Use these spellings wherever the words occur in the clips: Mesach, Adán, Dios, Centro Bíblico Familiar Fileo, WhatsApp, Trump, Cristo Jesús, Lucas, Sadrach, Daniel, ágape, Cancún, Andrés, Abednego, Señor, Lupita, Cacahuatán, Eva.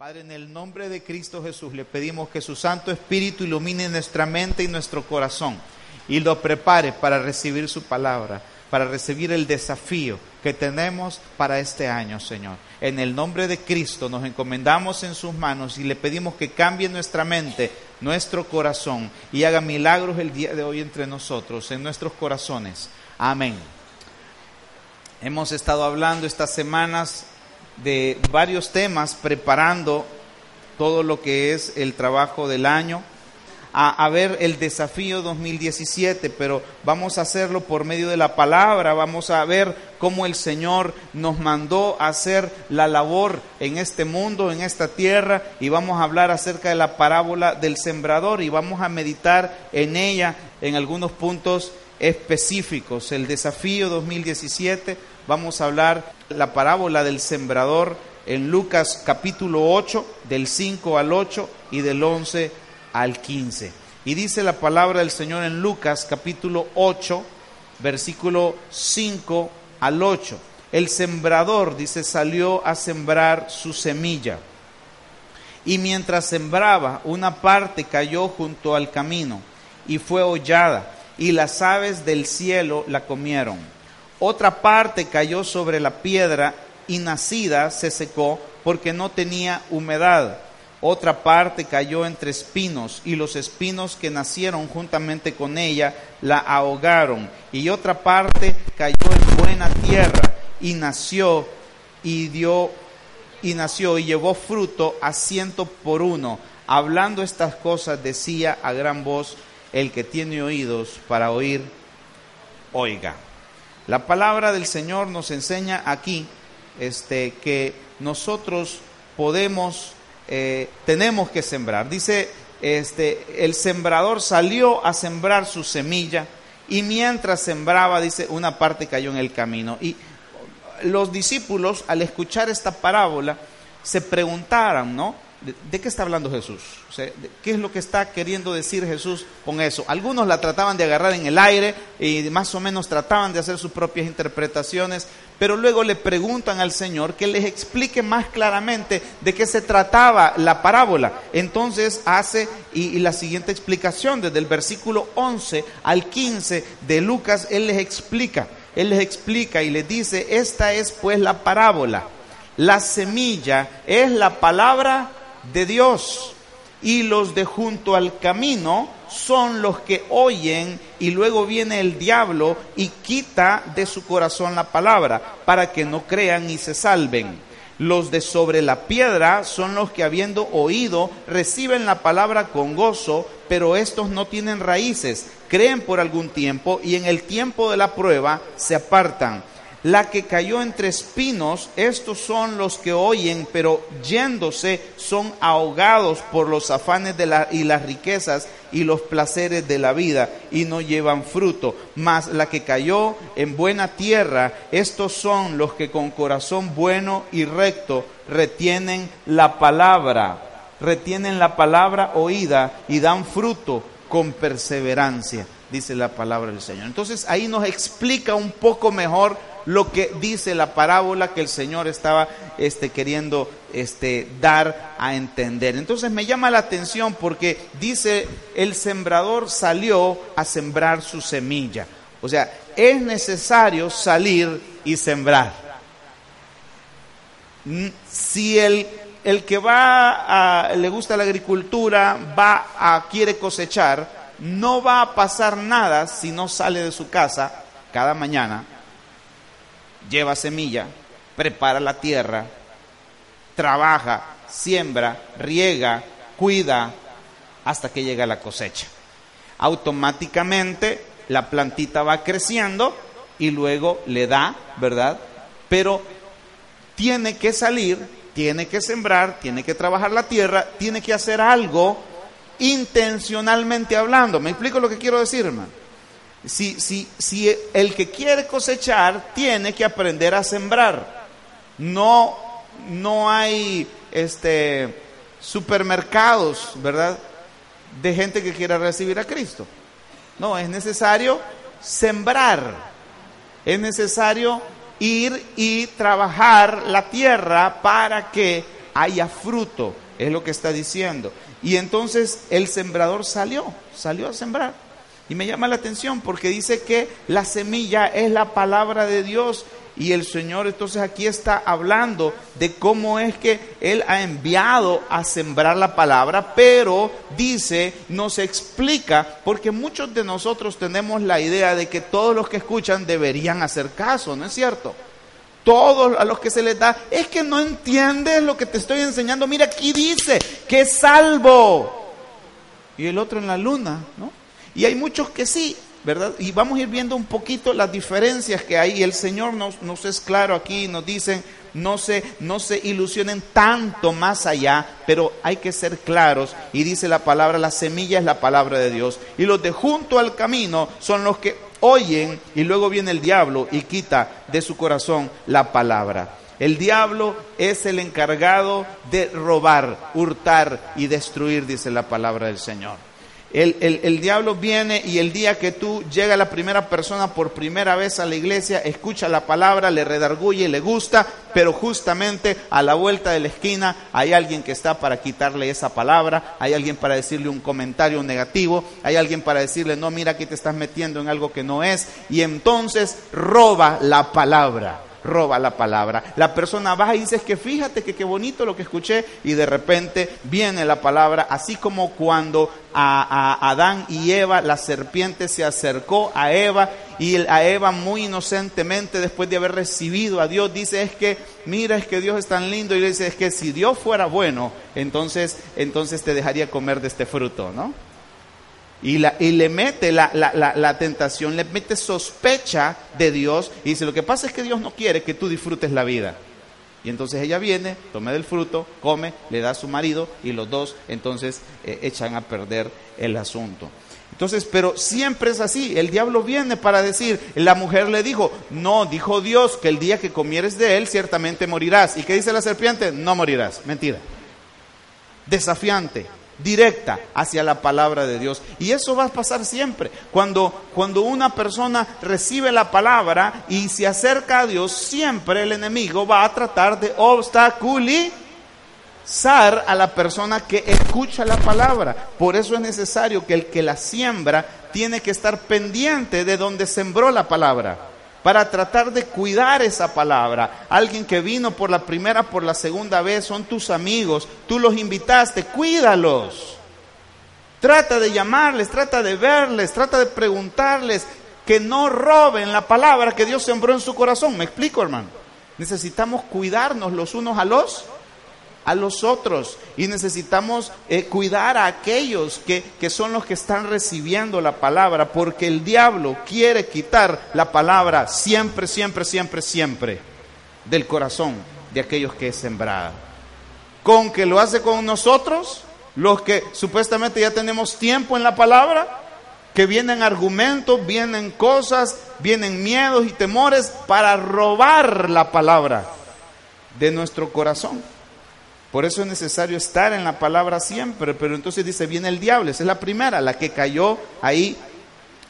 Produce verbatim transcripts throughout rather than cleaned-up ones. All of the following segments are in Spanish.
Padre, en el nombre de Cristo Jesús le pedimos que su Santo Espíritu ilumine nuestra mente y nuestro corazón y lo prepare para recibir su palabra, para recibir el desafío que tenemos para este año, Señor. En el nombre de Cristo nos encomendamos en sus manos y le pedimos que cambie nuestra mente, nuestro corazón y haga milagros el día de hoy entre nosotros, en nuestros corazones. Amén. Hemos estado hablando estas semanas de varios temas, preparando todo lo que es el trabajo del año, a, a ver el desafío dos mil diecisiete, pero vamos a hacerlo por medio de la palabra. Vamos a ver cómo el Señor nos mandó a hacer la labor en este mundo, en esta tierra, y vamos a hablar acerca de la parábola del sembrador y vamos a meditar en ella en algunos puntos específicos. El desafío dos mil diecisiete, vamos a hablar la parábola del sembrador en Lucas capítulo ocho, del cinco al ocho y del once al quince. Y dice la palabra del Señor en Lucas capítulo ocho, versículo cinco al ocho. El sembrador, dice, salió a sembrar su semilla. Y mientras sembraba, una parte cayó junto al camino y fue hollada, y las aves del cielo la comieron. Otra parte cayó sobre la piedra y nacida se secó porque no tenía humedad. Otra parte cayó entre espinos y los espinos que nacieron juntamente con ella la ahogaron. Y otra parte cayó en buena tierra y nació y dio y nació y llevó fruto a ciento por uno. Hablando estas cosas decía a gran voz: el que tiene oídos para oír, oiga. La palabra del Señor nos enseña aquí este, que nosotros podemos, eh, tenemos que sembrar. Dice, este, el sembrador salió a sembrar su semilla y mientras sembraba, dice, una parte cayó en el camino. Y los discípulos, al escuchar esta parábola, se preguntaron, ¿no? ¿De, de qué está hablando Jesús? O sea, ¿qué es lo que está queriendo decir Jesús con eso? Algunos la trataban de agarrar en el aire y más o menos trataban de hacer sus propias interpretaciones, pero luego le preguntan al Señor que les explique más claramente de qué se trataba la parábola. Entonces hace y, y la siguiente explicación, desde el versículo once al quince de Lucas, Él les explica, Él les explica y les dice: esta es pues la parábola. La semilla es la palabra de Dios, y los de junto al camino son los que oyen, y luego viene el diablo y quita de su corazón la palabra para que no crean y se salven. Los de sobre la piedra son los que, habiendo oído, reciben la palabra con gozo, pero estos no tienen raíces, creen por algún tiempo y en el tiempo de la prueba se apartan. La que cayó entre espinos, estos son los que oyen, pero yéndose son ahogados por los afanes de la, y las riquezas y los placeres de la vida, y no llevan fruto. Mas la que cayó en buena tierra, estos son los que con corazón bueno y recto retienen la palabra, retienen la palabra oída y dan fruto con perseverancia, dice la palabra del Señor. Entonces ahí nos explica un poco mejor lo que dice la parábola que el Señor estaba este, queriendo este, dar a entender. Entonces me llama la atención porque dice: el sembrador salió a sembrar su semilla. O sea, es necesario salir y sembrar. Si el, el que va a, le gusta la agricultura, va a, quiere cosechar, no va a pasar nada si no sale de su casa cada mañana, lleva semilla, prepara la tierra, trabaja, siembra, riega, cuida, hasta que llega la cosecha. Automáticamente la plantita va creciendo y luego le da, ¿verdad? Pero tiene que salir, tiene que sembrar, tiene que trabajar la tierra, tiene que hacer algo intencionalmente hablando. ¿Me explico lo que quiero decir, hermano? Si, si, si el que quiere cosechar tiene que aprender a sembrar. No, no hay este, supermercados, ¿verdad?, de gente que quiera recibir a Cristo. No, es necesario sembrar. Es necesario ir y trabajar la tierra para que haya fruto. Es lo que está diciendo. Y entonces el sembrador salió, salió a sembrar. Y me llama la atención porque dice que la semilla es la palabra de Dios. Y el Señor entonces aquí está hablando de cómo es que Él ha enviado a sembrar la palabra, pero dice, nos explica, porque muchos de nosotros tenemos la idea de que todos los que escuchan deberían hacer caso, ¿no es cierto? Todos a los que se les da, es que no entiendes lo que te estoy enseñando, mira aquí dice que es salvo. Y el otro en la luna, ¿no? Y hay muchos que sí, ¿verdad? Y vamos a ir viendo un poquito las diferencias que hay. Y el Señor nos, nos es claro aquí, nos dicen, no se, no se ilusionen tanto más allá, pero hay que ser claros. Y dice la palabra, la semilla es la palabra de Dios. Y los de junto al camino son los que oyen, y luego viene el diablo y quita de su corazón la palabra. El diablo es el encargado de robar, hurtar y destruir, dice la palabra del Señor. El, el, el diablo viene, y el día que tú llega la primera persona por primera vez a la iglesia, escucha la palabra, le redarguye, le gusta, pero justamente a la vuelta de la esquina hay alguien que está para quitarle esa palabra, hay alguien para decirle un comentario negativo, hay alguien para decirle, no, mira, aquí te estás metiendo en algo que no es, y entonces roba la palabra. Roba la palabra. La persona baja y dice, es que fíjate que qué bonito lo que escuché, y de repente viene la palabra, así como cuando a, a Adán y Eva, la serpiente se acercó a Eva, y a Eva muy inocentemente, después de haber recibido a Dios, dice, es que mira, es que Dios es tan lindo, y le dice, es que si Dios fuera bueno, entonces, entonces te dejaría comer de este fruto, ¿no? Y, la, y le mete la, la, la, la tentación, le mete sospecha de Dios, y dice, lo que pasa es que Dios no quiere que tú disfrutes la vida. Y entonces ella viene, toma del fruto, come, le da a su marido, y los dos entonces eh, echan a perder el asunto. Entonces, pero siempre es así, el diablo viene para decir, la mujer le dijo, no, dijo Dios que el día que comieres de él ciertamente morirás. ¿Y qué dice la serpiente? No morirás, mentira, desafiante, directa hacia la palabra de Dios. Y eso va a pasar siempre. Cuando, cuando una persona recibe la palabra y se acerca a Dios, siempre el enemigo va a tratar de obstaculizar a la persona que escucha la palabra. Por eso es necesario que el que la siembra tiene que estar pendiente de donde sembró la palabra, para tratar de cuidar esa palabra. Alguien que vino por la primera, por la segunda vez, son tus amigos, tú los invitaste, cuídalos. Trata de llamarles, trata de verles, trata de preguntarles, que no roben la palabra que Dios sembró en su corazón. ¿Me explico, hermano? Necesitamos cuidarnos los unos a los a los otros, y necesitamos eh, cuidar a aquellos que, que son los que están recibiendo la palabra, porque el diablo quiere quitar la palabra siempre, siempre, siempre, siempre del corazón de aquellos que es sembrada. Con que lo hace con nosotros, los que supuestamente ya tenemos tiempo en la palabra, que vienen argumentos, vienen cosas, vienen miedos y temores para robar la palabra de nuestro corazón. Por eso es necesario estar en la palabra siempre. Pero entonces dice, viene el diablo, esa es la primera, la que cayó ahí,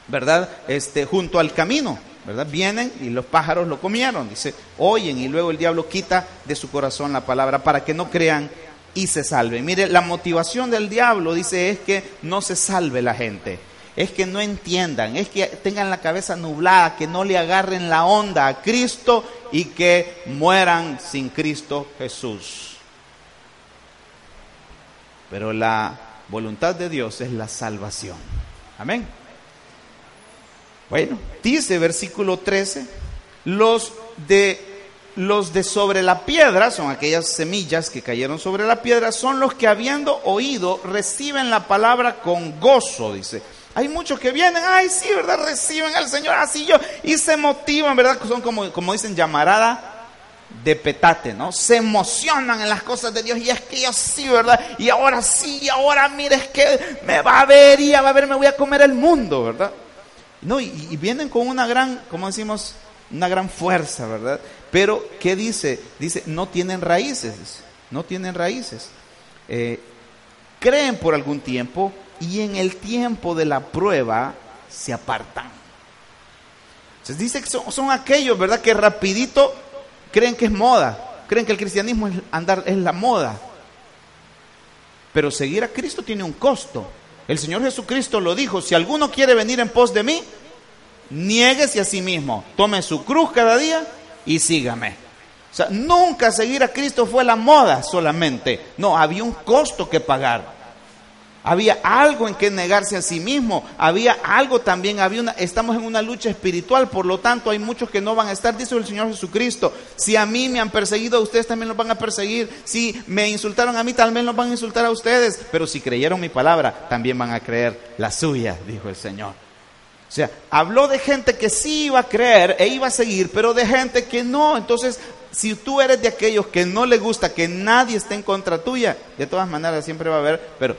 ¿verdad? Este, junto al camino, ¿verdad? Vienen y los pájaros lo comieron, dice, oyen, y luego el diablo quita de su corazón la palabra para que no crean y se salven. Mire, la motivación del diablo, dice, es que no se salve la gente, es que no entiendan, es que tengan la cabeza nublada, que no le agarren la onda a Cristo y que mueran sin Cristo Jesús. Pero la voluntad de Dios es la salvación. Amén. Bueno, dice versículo trece, los de, los de sobre la piedra, son aquellas semillas que cayeron sobre la piedra, son los que habiendo oído reciben la palabra con gozo, dice. Hay muchos que vienen, ay sí, ¿verdad? Reciben al Señor, así yo, y se motivan, ¿verdad? Son como, como dicen, llamarada de petate, ¿no? Se emocionan en las cosas de Dios. Y es que yo sí, ¿verdad? Y ahora sí, y ahora mira, es que me va a ver, y va a ver, me voy a comer el mundo, ¿verdad? No, y, y vienen con una gran, como decimos, una gran fuerza, ¿verdad? Pero, ¿qué dice? Dice, no tienen raíces, no tienen raíces. Eh, creen por algún tiempo y en el tiempo de la prueba se apartan. Entonces dice que son, son aquellos, ¿verdad? Que rapidito creen que es moda, creen que el cristianismo es, andar, es la moda. Pero seguir a Cristo tiene un costo. El Señor Jesucristo lo dijo, si alguno quiere venir en pos de mí, niéguese a sí mismo, tome su cruz cada día y sígame. O sea, nunca seguir a Cristo fue la moda solamente. No, había un costo que pagar. Había algo en que negarse a sí mismo. Había algo también, había una, estamos en una lucha espiritual, por lo tanto hay muchos que no van a estar, dice el Señor Jesucristo. Si a mí me han perseguido, a ustedes también los van a perseguir. Si me insultaron a mí, también los van a insultar a ustedes. Pero si creyeron mi palabra, también van a creer la suya, dijo el Señor. O sea, habló de gente que sí iba a creer e iba a seguir, pero de gente que no. Entonces, si tú eres de aquellos que no le gusta que nadie esté en contra tuya, de todas maneras siempre va a haber, pero...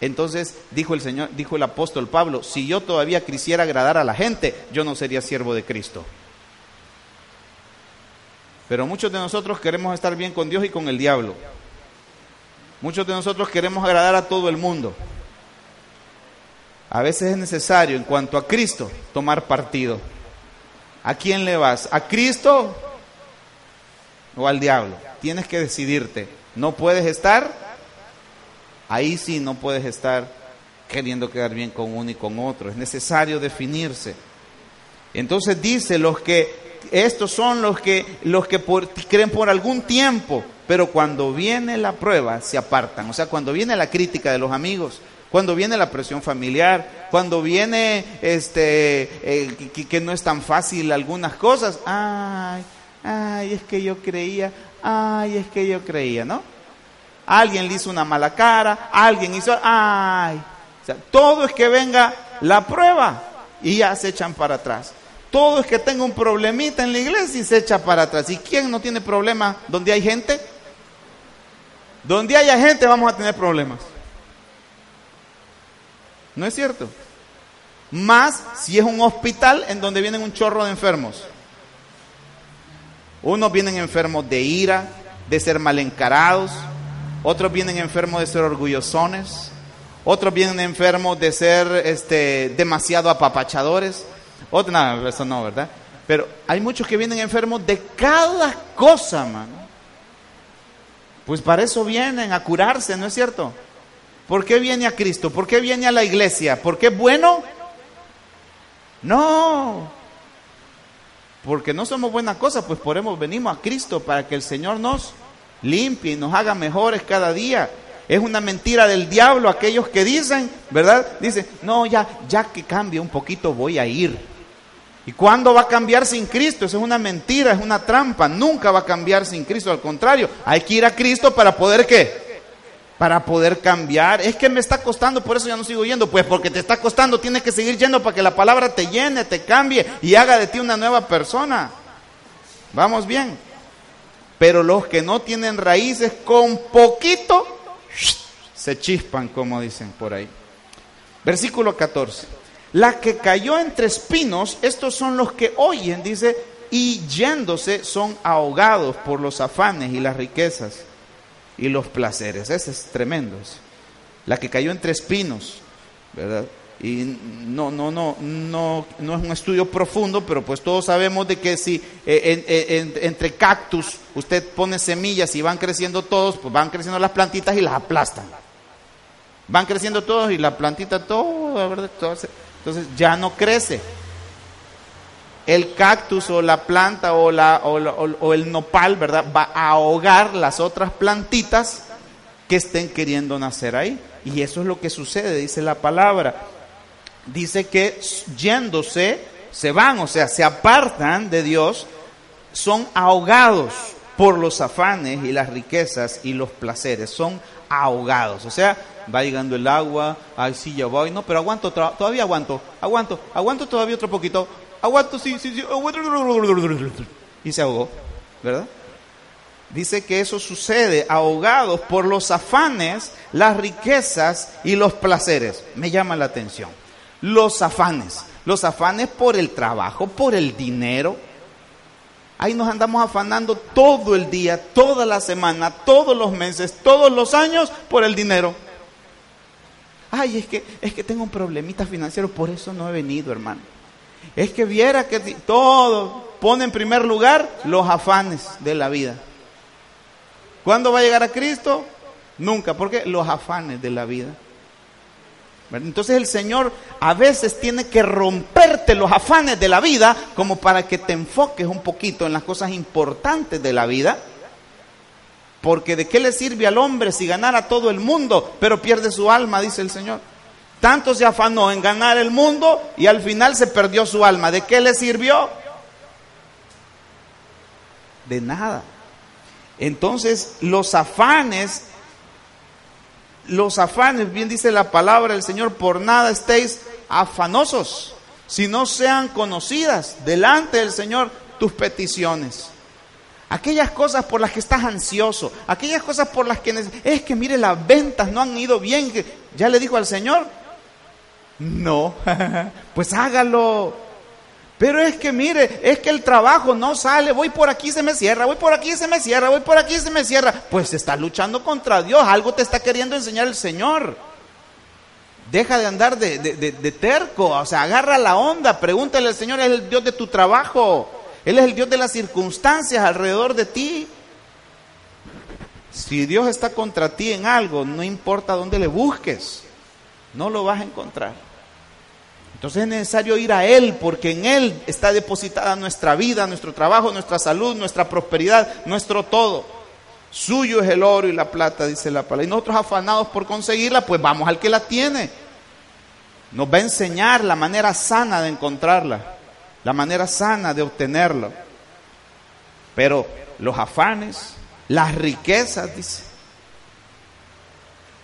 Entonces, dijo el Señor, dijo el apóstol Pablo, si yo todavía quisiera agradar a la gente, yo no sería siervo de Cristo. Pero muchos de nosotros queremos estar bien con Dios y con el diablo. Muchos de nosotros queremos agradar a todo el mundo. A veces es necesario, en cuanto a Cristo, tomar partido. ¿A quién le vas? ¿A Cristo o al diablo? Tienes que decidirte. No puedes estar, ahí sí no puedes estar queriendo quedar bien con uno y con otro. Es necesario definirse. Entonces dice, los que, estos son los que, los que por, creen por algún tiempo, pero cuando viene la prueba se apartan. O sea, cuando viene la crítica de los amigos, cuando viene la presión familiar, cuando viene este eh, que, que no es tan fácil algunas cosas, ay, ay, es que yo creía, ay, es que yo creía, ¿no? Alguien le hizo una mala cara, alguien hizo, ay, o sea, todo es que venga la prueba y ya se echan para atrás. Todo es que tenga un problemita en la iglesia y se echa para atrás. ¿Y quién no tiene problemas donde hay gente? Donde haya gente vamos a tener problemas. ¿No es cierto? Más si es un hospital en donde vienen un chorro de enfermos. Unos vienen enfermos de ira, de ser mal encarados. Otros vienen enfermos de ser orgullosones. Otros vienen enfermos de ser este, demasiado apapachadores. Otros, no, eso no, ¿verdad? Pero hay muchos que vienen enfermos de cada cosa, mano. Pues para eso vienen, a curarse, ¿no es cierto? ¿Por qué viene a Cristo? ¿Por qué viene a la iglesia? ¿Por qué es bueno? No. Porque no somos buenas cosas, pues por eso venimos a Cristo, para que el Señor nos limpie y nos haga mejores cada día. Es una mentira del diablo aquellos que dicen, ¿verdad? Dicen, no, ya, ya que cambie un poquito voy a ir. ¿Y cuándo va a cambiar sin Cristo? Eso es una mentira, es una trampa. Nunca va a cambiar sin Cristo, al contrario. Hay que ir a Cristo para poder, ¿qué? Para poder cambiar. Es que me está costando, por eso ya no sigo yendo. Pues porque te está costando, tienes que seguir yendo para que la palabra te llene, te cambie y haga de ti una nueva persona. Vamos bien. Pero los que no tienen raíces, con poquito se chispan, como dicen por ahí. Versículo catorce. La que cayó entre espinos, estos son los que oyen, dice, y yéndose son ahogados por los afanes y las riquezas y los placeres. Ese es tremendo. La que cayó entre espinos, ¿verdad? Y no, no, no, no, no es un estudio profundo, pero pues todos sabemos de que si eh, en, en, entre cactus usted pone semillas y van creciendo todos, pues van creciendo las plantitas y las aplastan. Van creciendo todos y la plantita todo, ¿verdad? Todo se, entonces ya no crece. El cactus o la planta o, la, o, la, o, o el nopal, ¿verdad? Va a ahogar las otras plantitas que estén queriendo nacer ahí. Y eso es lo que sucede, dice la palabra. Dice que yéndose, se van, o sea, se apartan de Dios, son ahogados por los afanes y las riquezas y los placeres. Son ahogados, o sea, va llegando el agua, ay sí, ya voy, no, pero aguanto, todavía aguanto, aguanto, aguanto todavía otro poquito. Aguanto, sí, sí, sí. Y se ahogó. ¿verdad? Dice que eso sucede ahogados por los afanes, las riquezas y los placeres. Me llama la atención. Los afanes. Los afanes por el trabajo, por el dinero. Ahí nos andamos afanando todo el día, toda la semana, todos los meses, todos los años por el dinero. Ay, es que, es que tengo un problemita financiero, por eso no he venido, hermano. Es que viera que todo pone en primer lugar los afanes de la vida. ¿Cuándo va a llegar a Cristo? Nunca, porque los afanes de la vida. Entonces el Señor a veces tiene que romperte los afanes de la vida como para que te enfoques un poquito en las cosas importantes de la vida. Porque ¿de qué le sirve al hombre si ganara todo el mundo, pero pierde su alma? Dice el Señor. Tanto se afanó en ganar el mundo y al final se perdió su alma. ¿De qué le sirvió? De nada. Entonces, los afanes, los afanes, bien dice la palabra del Señor, por nada estéis afanosos, si no sean conocidas delante del Señor tus peticiones. Aquellas cosas por las que estás ansioso, aquellas cosas por las que es que mire, las ventas no han ido bien, ya le dijo al Señor, no, pues hágalo. Pero es que mire, es que el trabajo no sale, voy por aquí se me cierra, voy por aquí se me cierra, voy por aquí se me cierra. Pues estás luchando contra Dios, algo te está queriendo enseñar el Señor. Deja de andar de, de, de, de terco, o sea, agarra la onda, pregúntale al Señor, es el Dios de tu trabajo, Él es el Dios de las circunstancias alrededor de ti. Si Dios está contra ti en algo, no importa dónde le busques, no lo vas a encontrar. Entonces es necesario ir a Él, porque en Él está depositada nuestra vida, nuestro trabajo, nuestra salud, nuestra prosperidad, nuestro todo. Suyo es el oro y la plata, dice la palabra. Y nosotros afanados por conseguirla, pues vamos al que la tiene. Nos va a enseñar la manera sana de encontrarla, la manera sana de obtenerla. Pero los afanes, las riquezas, dice,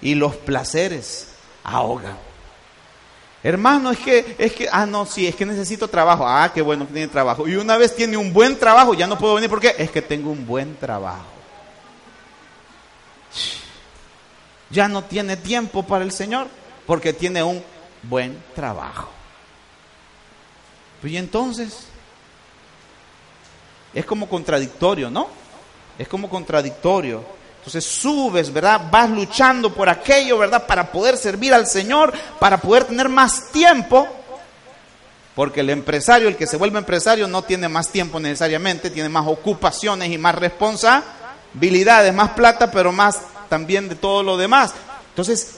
y los placeres ahogan. Hermano, es que, es que, ah no, sí, es que necesito trabajo. Ah, qué bueno que tiene trabajo. Y una vez tiene un buen trabajo, ya no puedo venir porque es que tengo un buen trabajo. Ya no tiene tiempo para el Señor porque tiene un buen trabajo. Y entonces, es como contradictorio, ¿no? Es como contradictorio. Entonces subes, ¿verdad? Vas luchando por aquello, ¿verdad? Para poder servir al Señor, para poder tener más tiempo. Porque el empresario, el que se vuelve empresario, no tiene más tiempo necesariamente, tiene más ocupaciones y más responsabilidades, más plata, pero más también de todo lo demás. Entonces,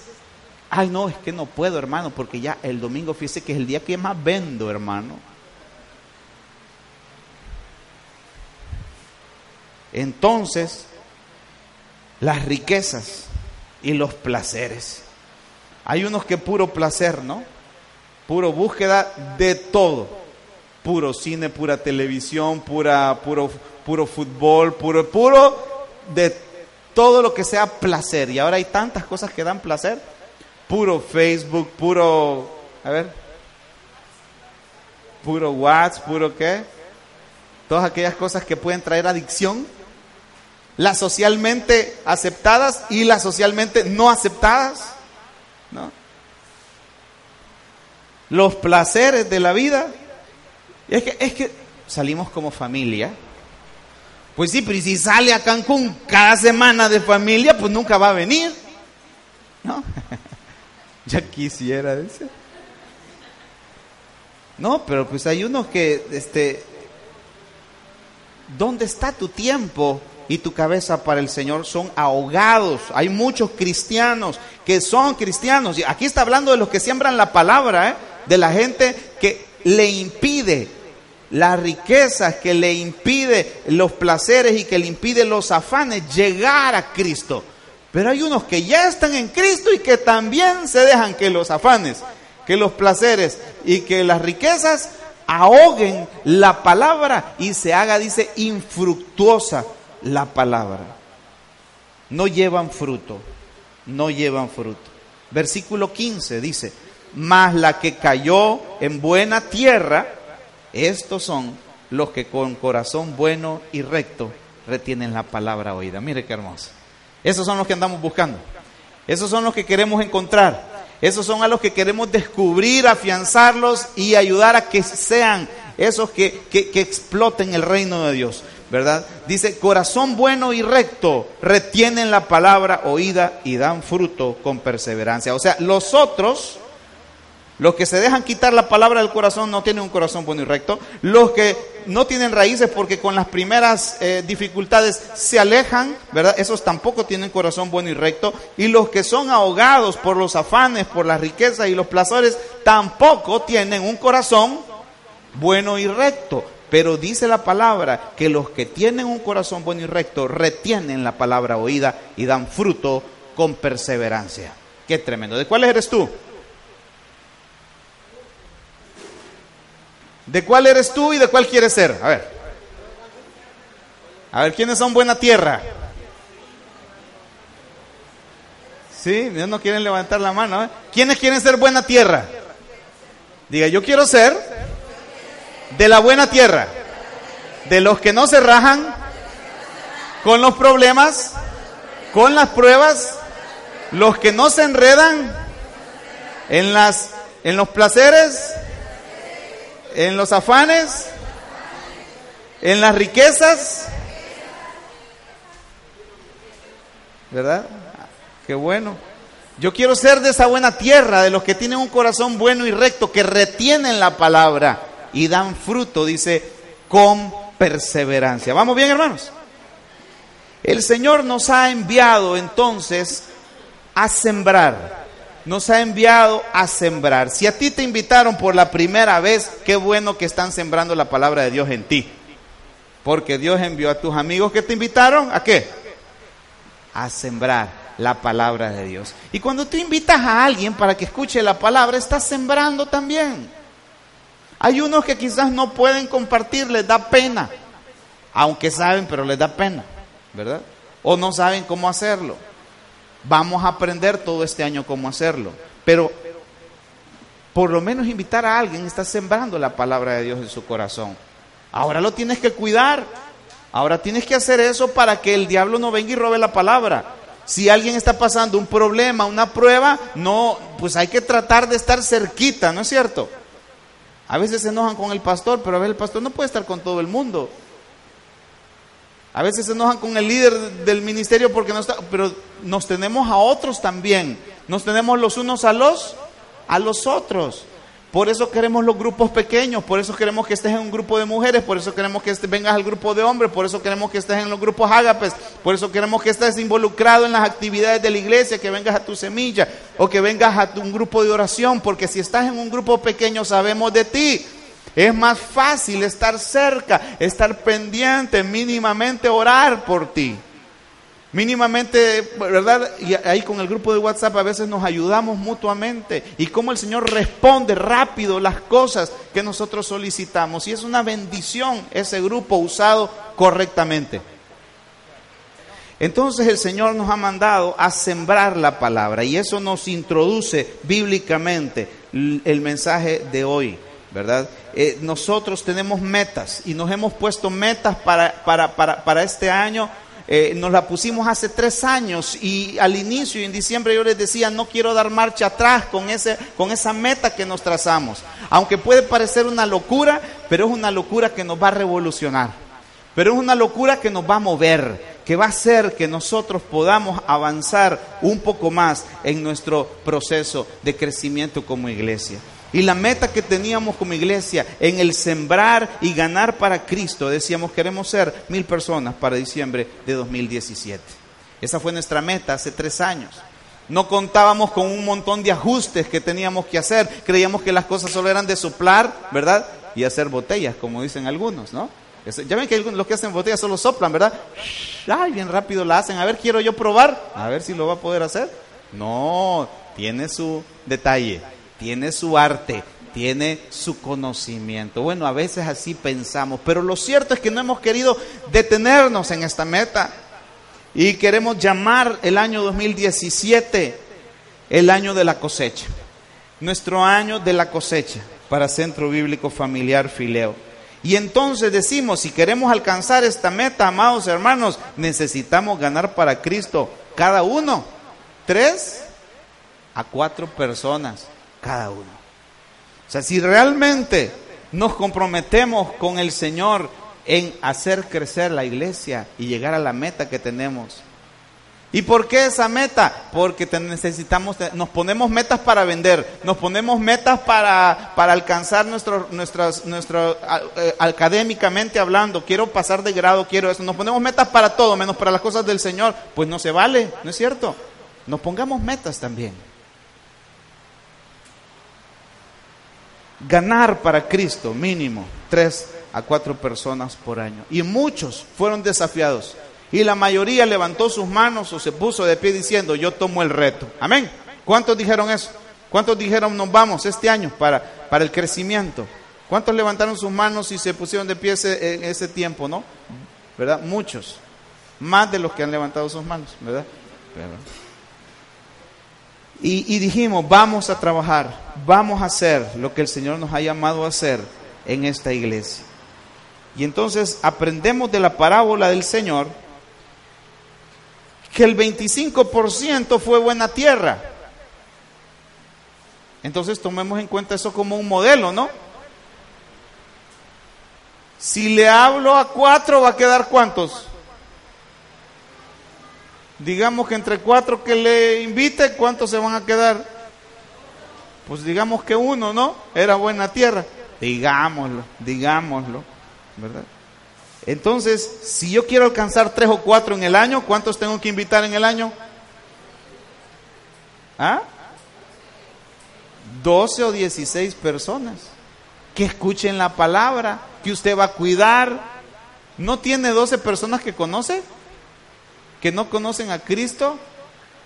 ay no, es que no puedo, hermano, porque ya el domingo, fíjese que es el día que más vendo, hermano. Entonces, las riquezas y los placeres. Hay unos que puro placer, ¿no? Puro búsqueda de todo. Puro cine, pura televisión, pura, puro, puro fútbol, puro, puro de todo lo que sea placer. Y ahora hay tantas cosas que dan placer. Puro Facebook, puro, a ver, puro WhatsApp, puro qué. Todas aquellas cosas que pueden traer adicción. Las socialmente aceptadas y las socialmente no aceptadas, ¿no? Los placeres de la vida. Es que, es que salimos como familia. Pues sí, pero si sale a Cancún cada semana de familia, pues nunca va a venir, ¿no? Ya quisiera decir. No, pero pues hay unos que, este, ¿dónde está tu tiempo y tu cabeza para el Señor? Son ahogados. Hay muchos cristianos que son cristianos. Y aquí está hablando de los que siembran la palabra, ¿eh? De la gente que le impide las riquezas, que le impide los placeres y que le impide los afanes llegar a Cristo. Pero hay unos que ya están en Cristo y que también se dejan que los afanes, que los placeres y que las riquezas ahoguen la palabra y se haga, dice, infructuosa. La palabra no llevan fruto, no llevan fruto. Versículo quince dice: mas la que cayó en buena tierra, estos son los que con corazón bueno y recto retienen la palabra oída. Mire qué hermoso. Esos son los que andamos buscando. Esos son los que queremos encontrar. Esos son a los que queremos descubrir, afianzarlos y ayudar a que sean esos que, que, que exploten el reino de Dios, ¿verdad? Dice, corazón bueno y recto, retienen la palabra oída y dan fruto con perseverancia. O sea, los otros, los que se dejan quitar la palabra del corazón, no tienen un corazón bueno y recto. Los que no tienen raíces porque con las primeras eh, dificultades se alejan, ¿verdad? Esos tampoco tienen corazón bueno y recto. Y los que son ahogados por los afanes, por las riquezas y los placeres, tampoco tienen un corazón bueno y recto, pero dice la palabra que los que tienen un corazón bueno y recto retienen la palabra oída y dan fruto con perseverancia. Qué tremendo. ¿De cuáles eres tú? ¿De cuál eres tú y de cuál quieres ser? A ver. A ver, ¿quiénes son buena tierra? Sí, no quieren levantar la mano. ¿Eh? ¿Quiénes quieren ser buena tierra? Diga, yo quiero ser de la buena tierra, de los que no se rajan con los problemas, con las pruebas, los que no se enredan en las, en los placeres, en los afanes, en las riquezas, ¿verdad? Qué bueno. Yo quiero ser de esa buena tierra, de los que tienen un corazón bueno y recto, que retienen la palabra y dan fruto, dice, con perseverancia. ¿Vamos bien, hermanos? El Señor nos ha enviado entonces a sembrar. Nos ha enviado a sembrar. Si a ti te invitaron por la primera vez, qué bueno que están sembrando la palabra de Dios en ti. Porque Dios envió a tus amigos que te invitaron, ¿a qué? A sembrar la palabra de Dios. Y cuando tú invitas a alguien para que escuche la palabra, estás sembrando también. Hay unos que quizás no pueden compartir, les da pena, aunque saben, pero les da pena, ¿verdad? O no saben cómo hacerlo. Vamos a aprender todo este año cómo hacerlo, pero por lo menos invitar a alguien está sembrando la palabra de Dios en su corazón. Ahora lo tienes que cuidar, ahora tienes que hacer eso para que el diablo no venga y robe la palabra. Si alguien está pasando un problema, una prueba, no, pues hay que tratar de estar cerquita, ¿no es cierto? A veces se enojan con el pastor, pero a veces el pastor no puede estar con todo el mundo. A veces se enojan con el líder del ministerio porque no está, pero nos tenemos a otros también. Nos tenemos los unos a los, a los otros. Por eso queremos los grupos pequeños, por eso queremos que estés en un grupo de mujeres, por eso queremos que vengas al grupo de hombres, por eso queremos que estés en los grupos ágapes, por eso queremos que estés involucrado en las actividades de la iglesia, que vengas a tu semilla o que vengas a tu, un grupo de oración, porque si estás en un grupo pequeño sabemos de ti. Es más fácil estar cerca, estar pendiente, mínimamente orar por ti. Mínimamente, ¿verdad? Y ahí con el grupo de WhatsApp a veces nos ayudamos mutuamente. Y cómo el Señor responde rápido las cosas que nosotros solicitamos. Y es una bendición ese grupo usado correctamente. Entonces el Señor nos ha mandado a sembrar la palabra. Y eso nos introduce bíblicamente el mensaje de hoy, ¿verdad? Eh, nosotros tenemos metas y nos hemos puesto metas para, para, para, para este año. Eh, nos la pusimos hace tres años y al inicio, en diciembre, yo les decía, no quiero dar marcha atrás con, ese, con esa meta que nos trazamos. Aunque puede parecer una locura, pero es una locura que nos va a revolucionar. Pero es una locura que nos va a mover, que va a hacer que nosotros podamos avanzar un poco más en nuestro proceso de crecimiento como iglesia. Y la meta que teníamos como iglesia en el sembrar y ganar para Cristo, decíamos queremos ser mil personas para diciembre de dos mil diecisiete. Esa fue nuestra meta hace tres años. No contábamos con un montón de ajustes que teníamos que hacer. Creíamos que las cosas solo eran de soplar, ¿verdad? Y hacer botellas, como dicen algunos, ¿no? Ya ven que los que hacen botellas solo soplan, ¿verdad? Ay, bien rápido la hacen. A ver, quiero yo probar. A ver si lo va a poder hacer. No, tiene su detalle. Tiene su arte, tiene su conocimiento. Bueno, a veces así pensamos, pero lo cierto es que no hemos querido detenernos en esta meta y queremos llamar el año dos mil diecisiete el año de la cosecha. Nuestro año de la cosecha para Centro Bíblico Familiar Fileo. Y entonces decimos, si queremos alcanzar esta meta, amados hermanos, necesitamos ganar para Cristo cada uno, tres a cuatro personas cada uno. O sea, si realmente nos comprometemos con el Señor en hacer crecer la iglesia y llegar a la meta que tenemos. ¿Y por qué esa meta? Porque necesitamos, nos ponemos metas para vender, nos ponemos metas para, para alcanzar nuestro, nuestras, nuestro, eh, académicamente hablando, quiero pasar de grado, quiero eso, nos ponemos metas para todo, menos para las cosas del Señor, pues no se vale, ¿no es cierto? Nos pongamos metas también. Ganar para Cristo, mínimo, tres a cuatro personas por año. Y muchos fueron desafiados. Y la mayoría levantó sus manos o se puso de pie diciendo, yo tomo el reto. Amén. ¿Cuántos dijeron eso? ¿Cuántos dijeron, nos vamos este año para, para el crecimiento? ¿Cuántos levantaron sus manos y se pusieron de pie ese, en ese tiempo, no? ¿Verdad? Muchos. Más de los que han levantado sus manos, ¿verdad? Y, y dijimos, vamos a trabajar, vamos a hacer lo que el Señor nos ha llamado a hacer en esta iglesia. Y entonces aprendemos de la parábola del Señor que el veinticinco por ciento fue buena tierra. Entonces tomemos en cuenta eso como un modelo, ¿no? Si le hablo a cuatro, ¿va a quedar cuántos? Digamos que entre cuatro que le invite, ¿cuántos se van a quedar? Pues digamos que uno, ¿no? Era buena tierra. Digámoslo, digámoslo, ¿verdad? Entonces, si yo quiero alcanzar tres o cuatro en el año, ¿cuántos tengo que invitar en el año? ¿Ah? doce o dieciséis personas que escuchen la palabra, que usted va a cuidar. ¿No tiene doce personas que conoce? Que no conocen a Cristo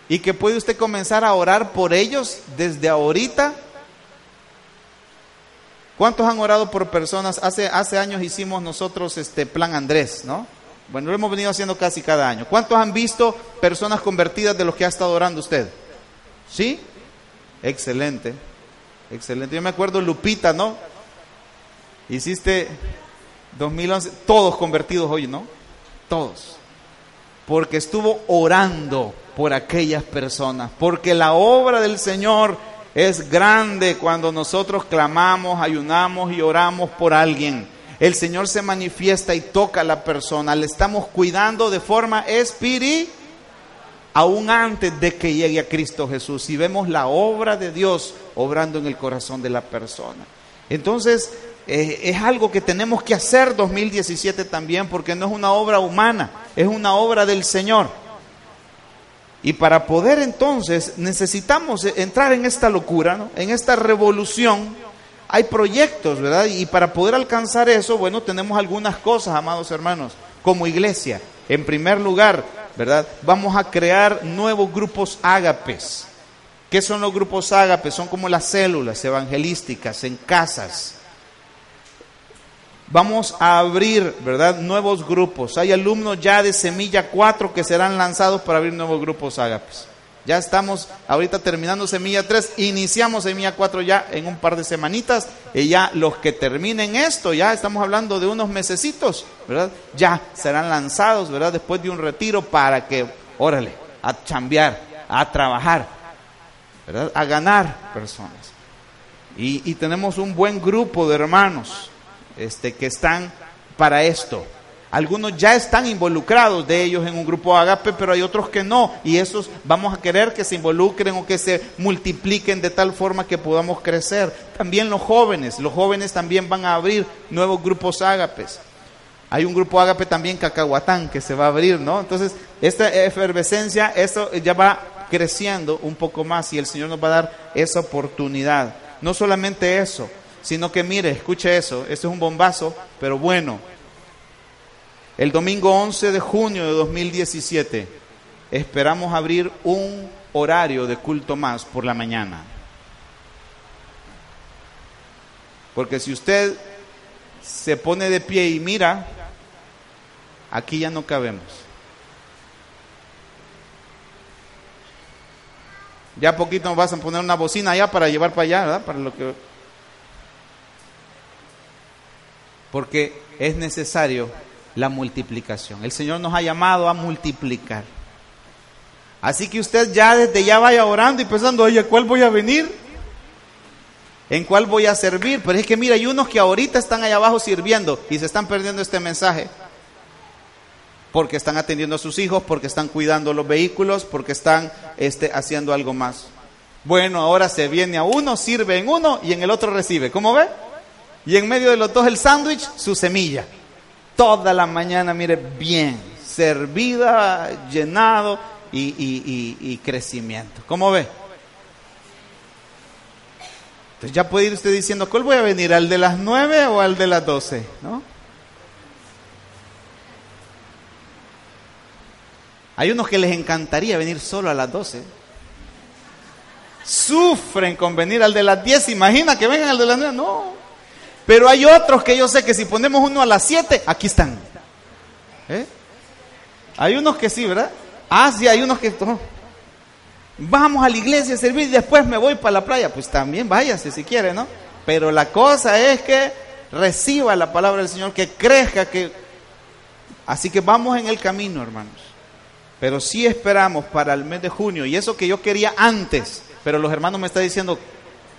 y que puede usted comenzar a orar por ellos desde ahorita. ¿Cuántos han orado por personas? Hace, hace años hicimos nosotros este plan Andrés, ¿no? Bueno, lo hemos venido haciendo casi cada año. ¿Cuántos han visto personas convertidas de los que ha estado orando usted? ¿Sí? Excelente, excelente. Yo me acuerdo Lupita, ¿no? Hiciste dos mil once, todos convertidos hoy, ¿no? Todos. Porque estuvo orando por aquellas personas, porque la obra del Señor es grande cuando nosotros clamamos, ayunamos y oramos por alguien. El Señor se manifiesta y toca a la persona. Le estamos cuidando de forma espiritual, aún antes de que llegue a Cristo Jesús. Y vemos la obra de Dios obrando en el corazón de la persona. Entonces, eh, es algo que tenemos que hacer dos mil diecisiete también, porque no es una obra humana, es una obra del Señor. Y para poder entonces, necesitamos entrar en esta locura, ¿no? En esta revolución. Hay proyectos, ¿verdad? Y para poder alcanzar eso, bueno, tenemos algunas cosas, amados hermanos, como iglesia. En primer lugar, ¿verdad? Vamos a crear nuevos grupos ágapes. ¿Qué son los grupos ágapes? Son como las células evangelísticas en casas. Vamos a abrir, ¿verdad?, nuevos grupos. Hay alumnos ya de Semilla cuatro que serán lanzados para abrir nuevos grupos ágapes. Ya estamos ahorita terminando Semilla tres, iniciamos Semilla cuatro ya en un par de semanitas. Y ya los que terminen esto, ya estamos hablando de unos mesecitos, ¿verdad? Ya serán lanzados, ¿verdad?, después de un retiro para que, órale, a chambear, a trabajar, ¿verdad?, a ganar personas. Y, y tenemos un buen grupo de hermanos. Este, que están para esto. Algunos ya están involucrados de ellos en un grupo ágape, pero hay otros que no, y esos vamos a querer que se involucren o que se multipliquen de tal forma que podamos crecer. También los jóvenes, los jóvenes también van a abrir nuevos grupos ágapes. Hay un grupo ágape también Cacahuatán que se va a abrir, ¿no? Entonces, esta efervescencia, esto ya va creciendo un poco más y el Señor nos va a dar esa oportunidad. No solamente eso, sino que mire, escuche eso, esto es un bombazo, pero bueno. El domingo once de junio de dos mil diecisiete, esperamos abrir un horario de culto más por la mañana. Porque si usted se pone de pie y mira, aquí ya no cabemos. Ya poquito nos vas a poner una bocina allá para llevar para allá, ¿verdad? Para lo que... porque es necesario la multiplicación. El Señor nos ha llamado a multiplicar. Así que usted ya desde ya vaya orando y pensando, oye, ¿cuál voy a venir? ¿En cuál voy a servir? Pero es que mira, hay unos que ahorita están allá abajo sirviendo y se están perdiendo este mensaje. Porque están atendiendo a sus hijos, porque están cuidando los vehículos, porque están este, haciendo algo más. Bueno, ahora se viene a uno, sirve en uno y en el otro recibe. ¿Cómo ve? Y en medio de los dos el sándwich, su semilla. Toda la mañana, mire, bien, servida, llenado y, y, y, y crecimiento. ¿Cómo ve? Entonces ya puede ir usted diciendo, ¿cuál voy a venir? ¿Al de las nueve o al de las doce? ¿No? Hay unos que les encantaría venir solo a las doce. Sufren con venir al de las diez. Imagina que vengan al de las nueve. No. Pero hay otros que yo sé que si ponemos uno a las siete, aquí están. ¿Eh? Hay unos que sí, ¿verdad? Ah, sí, hay unos que... Oh. Vamos a la iglesia a servir y después me voy para la playa. Pues también váyase si quiere, ¿no? Pero la cosa es que reciba la palabra del Señor, que crezca, que... Así que vamos en el camino, hermanos. Pero sí esperamos para el mes de junio. Y eso que yo quería antes, pero los hermanos me están diciendo...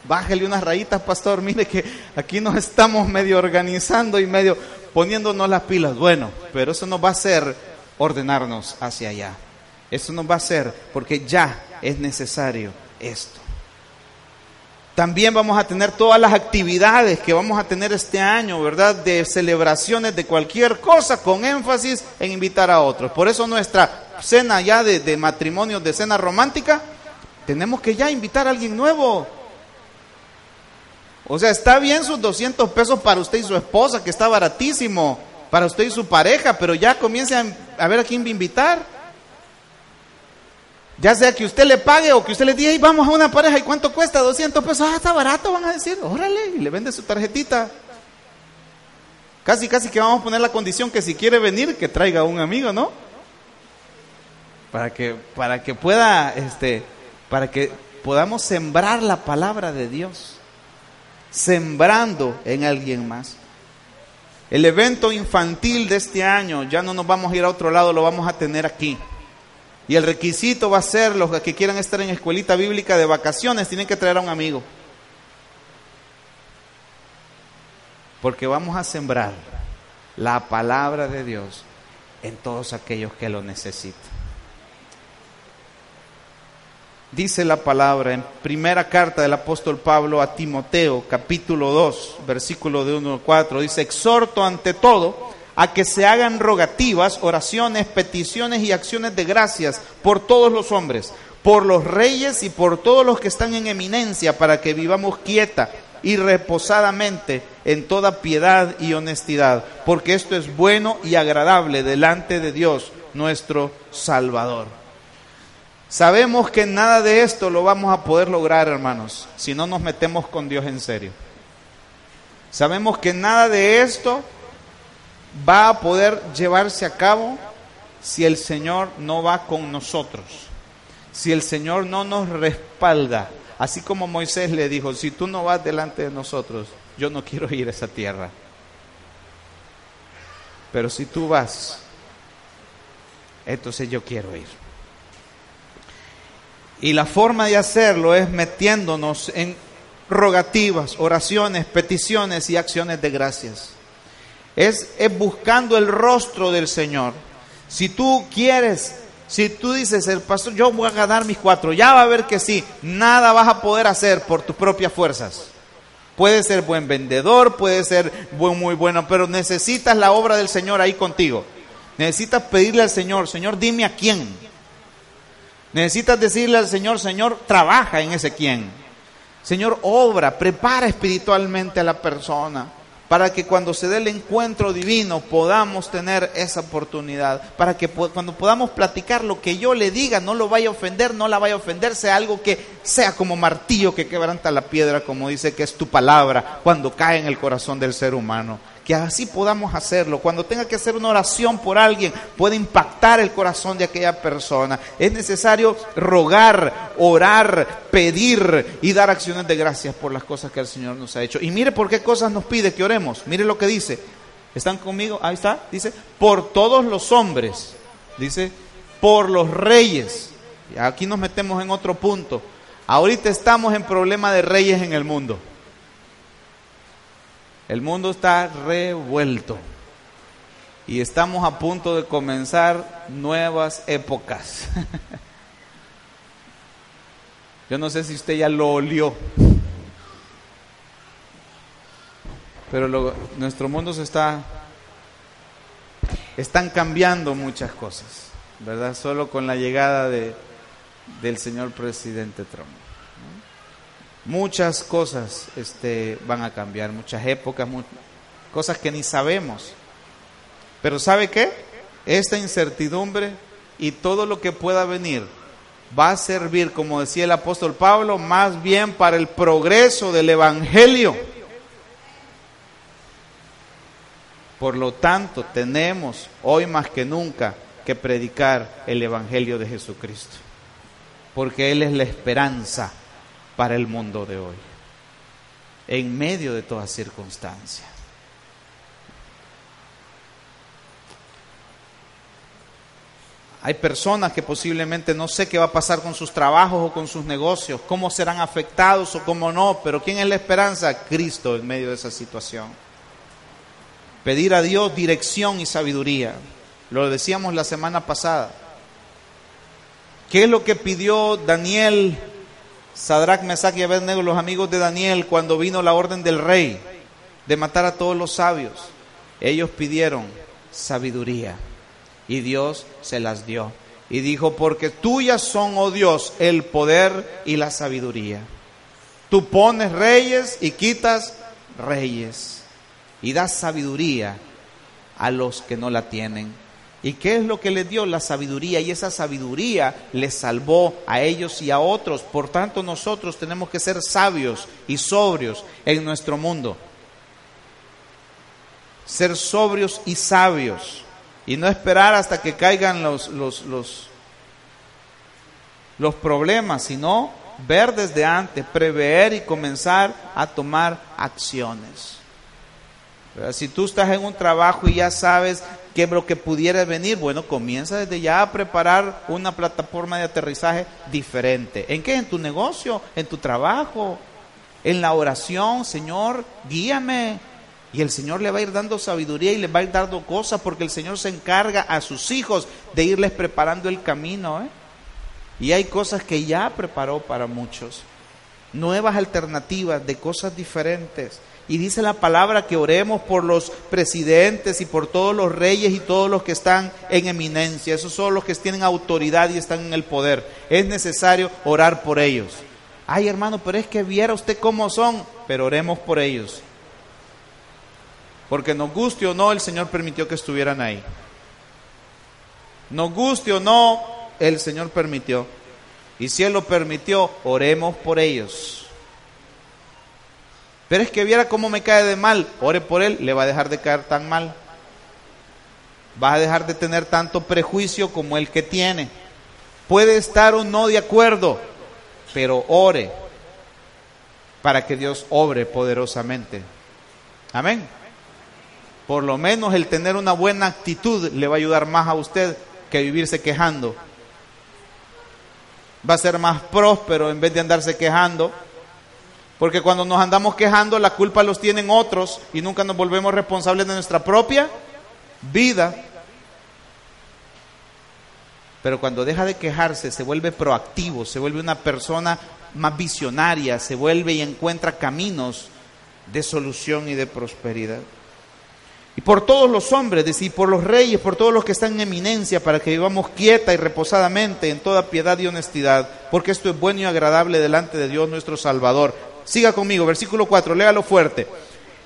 Bájale unas rayitas, pastor, mire que aquí nos estamos medio organizando y medio poniéndonos las pilas. Bueno, pero eso nos va a hacer ordenarnos hacia allá. Eso nos va a hacer, porque ya es necesario esto. También vamos a tener todas las actividades que vamos a tener este año, ¿verdad? De celebraciones de cualquier cosa, con énfasis en invitar a otros. Por eso nuestra cena ya de, de matrimonios, de cena romántica, tenemos que ya invitar a alguien nuevo. O sea, está bien sus doscientos pesos para usted y su esposa, que está baratísimo, para usted y su pareja, pero ya comience a, a ver a quién invitar. Ya sea que usted le pague o que usted le diga, hey, vamos a una pareja, ¿y cuánto cuesta? doscientos pesos. Ah, está barato, van a decir, órale, y le vende su tarjetita. Casi, casi que vamos a poner la condición que si quiere venir, que traiga un amigo, ¿no? Para que, para que pueda, este, para que podamos sembrar la palabra de Dios. Sembrando en alguien más. El evento infantil de este año, ya no nos vamos a ir a otro lado, lo vamos a tener aquí. Y el requisito va a ser, los que quieran estar en escuelita bíblica de vacaciones, tienen que traer a un amigo. Porque vamos a sembrar la palabra de Dios en todos aquellos que lo necesitan. Dice la palabra en primera carta del apóstol Pablo a Timoteo, capítulo dos, versículo de uno al cuatro, dice, exhorto ante todo a que se hagan rogativas, oraciones, peticiones y acciones de gracias por todos los hombres, por los reyes y por todos los que están en eminencia, para que vivamos quieta y reposadamente en toda piedad y honestidad, porque esto es bueno y agradable delante de Dios, nuestro Salvador. Sabemos que nada de esto lo vamos a poder lograr, hermanos, si no nos metemos con Dios en serio. Sabemos que nada de esto va a poder llevarse a cabo si el Señor no va con nosotros, si el Señor no nos respalda. Así como Moisés le dijo, si tú no vas delante de nosotros, yo no quiero ir a esa tierra. Pero si tú vas, entonces yo quiero ir. Y la forma de hacerlo es metiéndonos en rogativas, oraciones, peticiones y acciones de gracias. Es, es buscando el rostro del Señor. Si tú quieres, si tú dices, el pastor, yo voy a ganar mis cuatro, ya va a ver que sí, nada vas a poder hacer por tus propias fuerzas. Puedes ser buen vendedor, puedes ser buen, muy bueno, pero necesitas la obra del Señor ahí contigo. Necesitas pedirle al Señor, Señor, dime a quién. Necesitas decirle al Señor, Señor, trabaja en ese quien. Señor, obra, prepara espiritualmente a la persona para que cuando se dé el encuentro divino podamos tener esa oportunidad. Para que cuando podamos platicar lo que yo le diga, no lo vaya a ofender, no la vaya a ofender, sea algo que sea como martillo que quebranta la piedra, como dice que es tu palabra cuando cae en el corazón del ser humano. Que así podamos hacerlo. Cuando tenga que hacer una oración por alguien, puede impactar el corazón de aquella persona. Es necesario rogar, orar, pedir y dar acciones de gracias por las cosas que el Señor nos ha hecho. Y mire por qué cosas nos pide que oremos. Mire lo que dice. ¿Están conmigo? Ahí está, dice, por todos los hombres, dice, por los reyes. Aquí nos metemos en otro punto. Ahorita estamos en problema de reyes en el mundo. El mundo está revuelto. Y estamos a punto de comenzar nuevas épocas. Yo no sé si usted ya lo olió, pero lo, nuestro mundo se está, están cambiando muchas cosas, ¿verdad? Solo con la llegada de, del señor presidente Trump, ¿no? Muchas cosas este, van a cambiar, muchas épocas, muchas, cosas que ni sabemos. Pero ¿sabe qué? Esta incertidumbre y todo lo que pueda venir va a servir, como decía el apóstol Pablo, más bien para el progreso del evangelio. Por lo tanto, tenemos hoy más que nunca que predicar el evangelio de Jesucristo, porque Él es la esperanza para el mundo de hoy, en medio de toda circunstancia. Hay personas que posiblemente no sé qué va a pasar con sus trabajos o con sus negocios, cómo serán afectados o cómo no, pero ¿quién es la esperanza? Cristo en medio de esa situación. Pedir a Dios dirección y sabiduría. Lo decíamos la semana pasada. ¿Qué es lo que pidió Daniel, Sadrach, Mesach y Abednego, los amigos de Daniel, cuando vino la orden del rey de matar a todos los sabios? Ellos pidieron sabiduría. Y Dios se las dio. Y dijo, porque tuyas son, oh Dios, el poder y la sabiduría. Tú pones reyes y quitas reyes. Y das sabiduría a los que no la tienen. ¿Y qué es lo que les dio? La sabiduría. Y esa sabiduría les salvó a ellos y a otros. Por tanto, nosotros tenemos que ser sabios y sobrios en nuestro mundo. Ser sobrios y sabios. Y no esperar hasta que caigan los, los, los, los problemas, sino ver desde antes, prever y comenzar a tomar acciones. ¿Verdad? Si tú estás en un trabajo y ya sabes qué es lo que pudiera venir, bueno, comienza desde ya a preparar una plataforma de aterrizaje diferente. ¿En qué? En tu negocio, en tu trabajo, en la oración. Señor, guíame. Y el Señor le va a ir dando sabiduría y le va a ir dando cosas, porque el Señor se encarga a sus hijos de irles preparando el camino, ¿eh? Y hay cosas que ya preparó para muchos. Nuevas alternativas de cosas diferentes. Y dice la palabra que oremos por los presidentes y por todos los reyes y todos los que están en eminencia. Esos son los que tienen autoridad y están en el poder. Es necesario orar por ellos. Ay, hermano, pero es que viera usted cómo son. Pero oremos por ellos. Porque nos guste o no, el Señor permitió que estuvieran ahí. Nos guste o no, el Señor permitió. Y si Él lo permitió, oremos por ellos. Pero es que viera cómo me cae de mal. Ore por Él, le va a dejar de caer tan mal. Vas a dejar de tener tanto prejuicio como el que tiene. Puede estar o no de acuerdo, pero ore para que Dios obre poderosamente. Amén. Por lo menos el tener una buena actitud le va a ayudar más a usted que vivirse quejando. Va a ser más próspero en vez de andarse quejando. Porque cuando nos andamos quejando, la culpa los tienen otros y nunca nos volvemos responsables de nuestra propia vida. Pero cuando deja de quejarse, se vuelve proactivo, se vuelve una persona más visionaria, se vuelve y encuentra caminos de solución y de prosperidad. Y por todos los hombres, decir, por los reyes, por todos los que están en eminencia, para que vivamos quieta y reposadamente en toda piedad y honestidad, porque esto es bueno y agradable delante de Dios nuestro Salvador. Siga conmigo, versículo cuatro, léalo fuerte.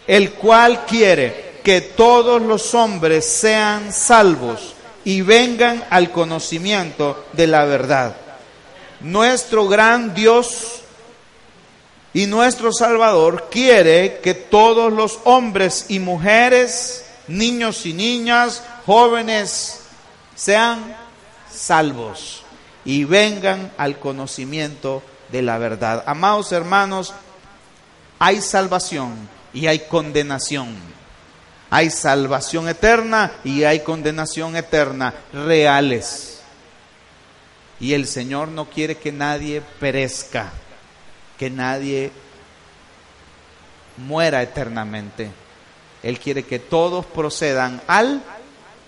El cual quiere que todos los hombres sean salvos y vengan al conocimiento de la verdad. Nuestro gran Dios y nuestro Salvador quiere que todos los hombres y mujeres, niños y niñas, jóvenes, sean salvos y vengan al conocimiento de la verdad. Amados hermanos, hay salvación y hay condenación. Hay salvación eterna y hay condenación eterna, reales. Y el Señor no quiere que nadie perezca, que nadie muera eternamente. Él quiere que todos procedan al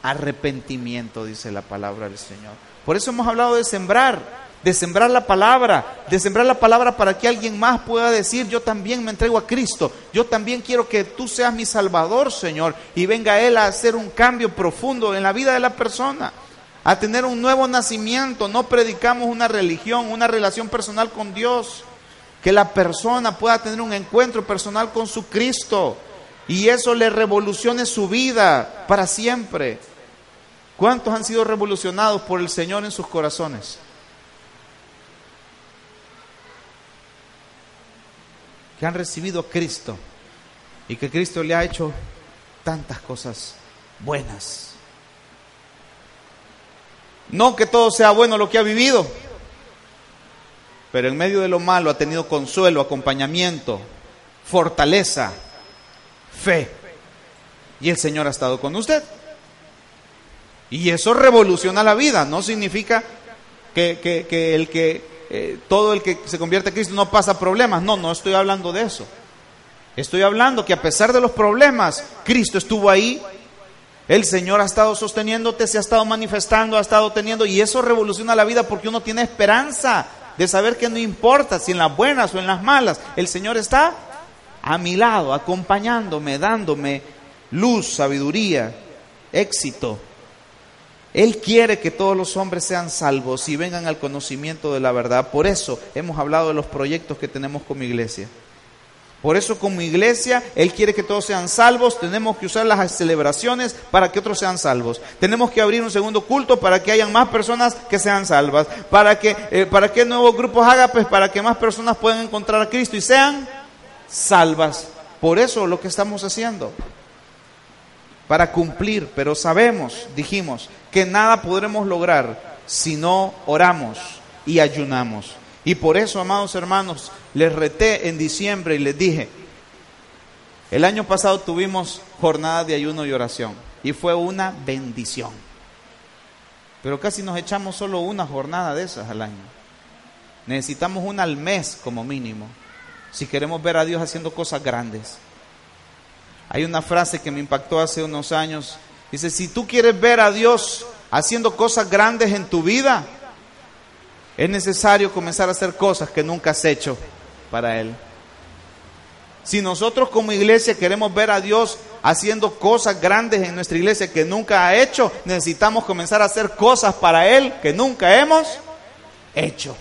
arrepentimiento, dice la palabra del Señor. Por eso hemos hablado de sembrar, de sembrar la palabra, de sembrar la palabra para que alguien más pueda decir: yo también me entrego a Cristo, yo también quiero que tú seas mi Salvador, Señor. Y venga Él a hacer un cambio profundo en la vida de la persona, a tener un nuevo nacimiento. No predicamos una religión, una relación personal con Dios, que la persona pueda tener un encuentro personal con su Cristo y eso le revolucione su vida para siempre. ¿Cuántos han sido revolucionados por el Señor en sus corazones? Que han recibido a Cristo y que Cristo le ha hecho tantas cosas buenas. No que todo sea bueno lo que ha vivido, pero en medio de lo malo ha tenido consuelo, acompañamiento, fortaleza, fe. Y el Señor ha estado con usted. Y eso revoluciona la vida. No significa que, que, que, el que eh, todo el que se convierte a Cristo no pasa problemas. No, no estoy hablando de eso. Estoy hablando que a pesar de los problemas, Cristo estuvo ahí. El Señor ha estado sosteniéndote, se ha estado manifestando, ha estado teniendo. Y eso revoluciona la vida porque uno tiene esperanza de saber que no importa si en las buenas o en las malas, el Señor está a mi lado, acompañándome, dándome luz, sabiduría, éxito. Él quiere que todos los hombres sean salvos y vengan al conocimiento de la verdad. Por eso hemos hablado de los proyectos que tenemos como iglesia. Por eso como iglesia, Él quiere que todos sean salvos. Tenemos que usar las celebraciones para que otros sean salvos. Tenemos que abrir un segundo culto para que hayan más personas que sean salvas. Para que, eh, para que nuevos grupos ágapes, para que más personas puedan encontrar a Cristo y sean salvas. Por eso lo que estamos haciendo. Para cumplir, pero sabemos, dijimos, que nada podremos lograr si no oramos y ayunamos. Y por eso, amados hermanos, les reté en diciembre y les dije, el año pasado tuvimos jornadas de ayuno y oración y fue una bendición. Pero casi nos echamos solo una jornada de esas al año. Necesitamos una al mes como mínimo, si queremos ver a Dios haciendo cosas grandes. Hay una frase que me impactó hace unos años. Dice, si tú quieres ver a Dios haciendo cosas grandes en tu vida, es necesario comenzar a hacer cosas que nunca has hecho para Él. Si nosotros como iglesia queremos ver a Dios haciendo cosas grandes en nuestra iglesia que nunca ha hecho, necesitamos comenzar a hacer cosas para Él que nunca hemos hecho.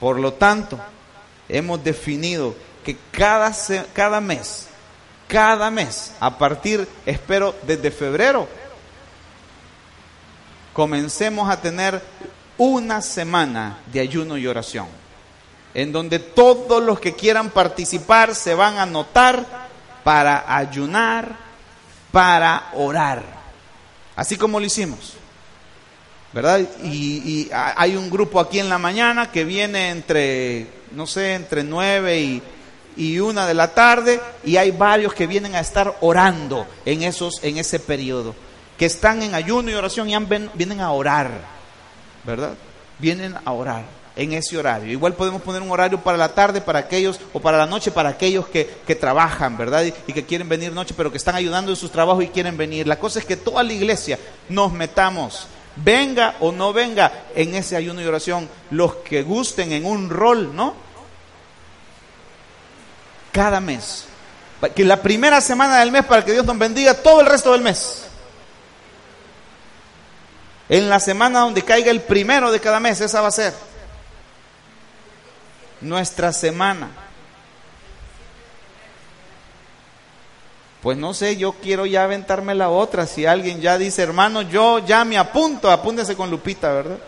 Por lo tanto, hemos definido que cada, cada mes, cada mes, a partir, espero, desde febrero, comencemos a tener una semana de ayuno y oración, en donde todos los que quieran participar se van a anotar para ayunar, para orar. Así como lo hicimos, ¿verdad? Y, y hay un grupo aquí en la mañana que viene entre, no sé, entre nueve y, y una de la tarde, y hay varios que vienen a estar orando en, esos, en ese periodo, que están en ayuno y oración y han, vienen a orar. ¿Verdad? Vienen a orar en ese horario. Igual podemos poner un horario para la tarde para aquellos, o para la noche para aquellos que, que trabajan, ¿verdad? Y, y que quieren venir noche, pero que están ayudando en sus trabajos y quieren venir. La cosa es que toda la iglesia nos metamos, venga o no venga, en ese ayuno y oración, los que gusten en un rol, ¿no? Cada mes. Que la primera semana del mes, para que Dios nos bendiga todo el resto del mes. En la semana donde caiga el primero de cada mes, esa va a ser nuestra semana. Pues no sé, yo quiero ya aventarme la otra. Si alguien ya dice, hermano, yo ya me apunto, apúntese con Lupita, ¿verdad?